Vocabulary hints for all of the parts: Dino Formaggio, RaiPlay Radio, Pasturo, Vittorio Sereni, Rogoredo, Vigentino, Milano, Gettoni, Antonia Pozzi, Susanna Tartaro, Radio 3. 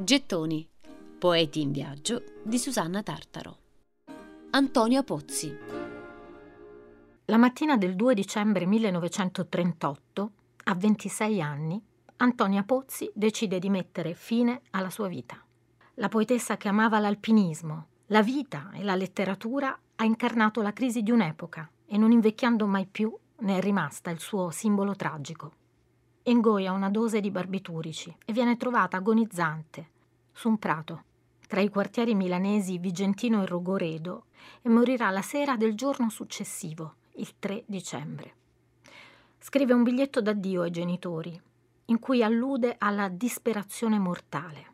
Gettoni, poeti in viaggio di Susanna Tartaro. Antonia Pozzi. La mattina del 2 dicembre 1938, a 26 anni, Antonia Pozzi decide di mettere fine alla sua vita. La poetessa che amava l'alpinismo, la vita e la letteratura ha incarnato la crisi di un'epoca e non invecchiando mai più ne è rimasta il suo simbolo tragico. Ingoia una dose di barbiturici e viene trovata agonizzante su un prato, tra i quartieri milanesi Vigentino e Rogoredo, e morirà la sera del giorno successivo, il 3 dicembre. Scrive un biglietto d'addio ai genitori, in cui allude alla disperazione mortale.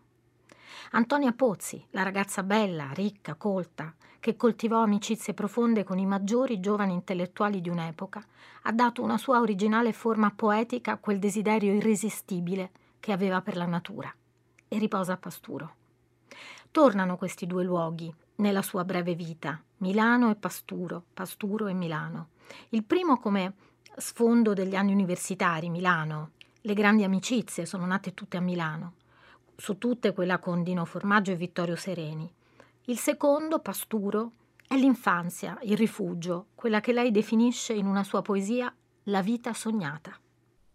Antonia Pozzi, la ragazza bella, ricca, colta, che coltivò amicizie profonde con i maggiori giovani intellettuali di un'epoca, ha dato una sua originale forma poetica a quel desiderio irresistibile che aveva per la natura. E riposa a Pasturo. Tornano questi due luoghi nella sua breve vita, Milano e Pasturo, Pasturo e Milano. Il primo come sfondo degli anni universitari, Milano. Le grandi amicizie sono nate tutte a Milano, su tutte quella con Dino Formaggio e Vittorio Sereni. Il secondo, Pasturo, è l'infanzia, il rifugio, quella che lei definisce in una sua poesia la vita sognata.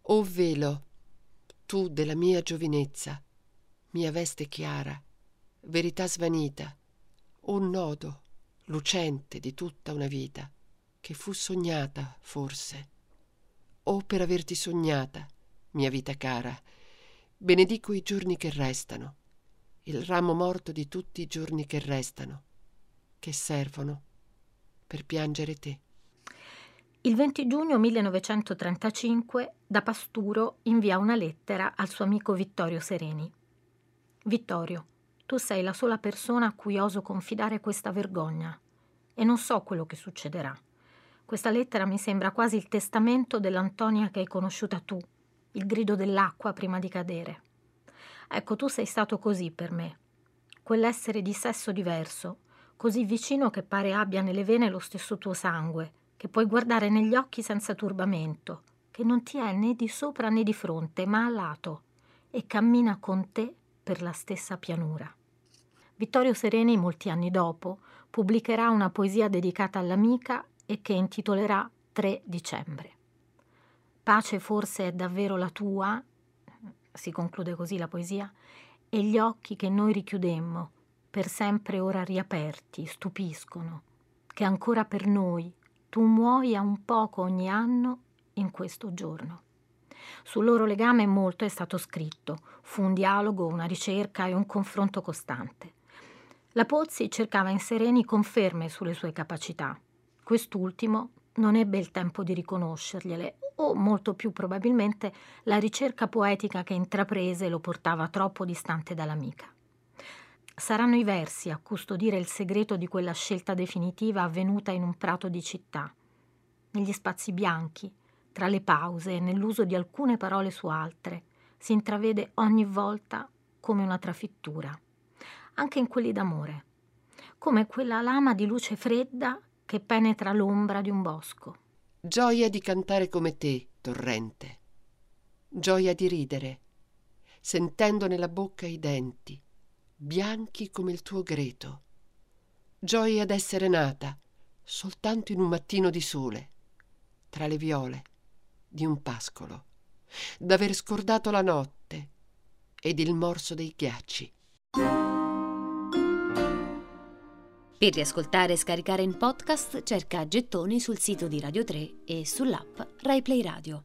O velo, tu della mia giovinezza, mia veste chiara, verità svanita, un nodo lucente di tutta una vita che fu sognata forse, o per averti sognata, mia vita cara, benedico i giorni che restano, il ramo morto di tutti i giorni che restano, che servono per piangere te. Il 20 giugno 1935 da Pasturo invia una lettera al suo amico Vittorio Sereni. Vittorio, tu sei la sola persona a cui oso confidare questa vergogna e non so quello che succederà. Questa lettera mi sembra quasi il testamento dell'Antonia che hai conosciuta tu, il grido dell'acqua prima di cadere. Ecco, tu sei stato così per me, quell'essere di sesso diverso, così vicino che pare abbia nelle vene lo stesso tuo sangue, che puoi guardare negli occhi senza turbamento, che non ti è né di sopra né di fronte, ma a lato, e cammina con te per la stessa pianura. Vittorio Sereni, molti anni dopo, pubblicherà una poesia dedicata all'amica e che intitolerà 3 dicembre. Pace forse è davvero la tua, si conclude così la poesia, e gli occhi che noi richiudemmo, per sempre ora riaperti, stupiscono, che ancora per noi tu muoia un poco ogni anno in questo giorno. Sul loro legame molto è stato scritto, fu un dialogo, una ricerca e un confronto costante. La Pozzi cercava in Sereni conferme sulle sue capacità. Quest'ultimo non ebbe il tempo di riconoscergliele, o molto più probabilmente la ricerca poetica che intraprese lo portava troppo distante dall'amica. Saranno i versi a custodire il segreto di quella scelta definitiva avvenuta in un prato di città, negli spazi bianchi, tra le pause e nell'uso di alcune parole su altre, si intravede ogni volta come una trafittura, anche in quelli d'amore, come quella lama di luce fredda che penetra l'ombra di un bosco. Gioia di cantare come te, torrente, gioia di ridere, sentendo nella bocca i denti, bianchi come il tuo greto, gioia d'essere nata soltanto in un mattino di sole, tra le viole di un pascolo, d'aver scordato la notte ed il morso dei ghiacci. Per riascoltare e scaricare in podcast cerca Gettoni sul sito di Radio 3 e sull'app RaiPlay Radio.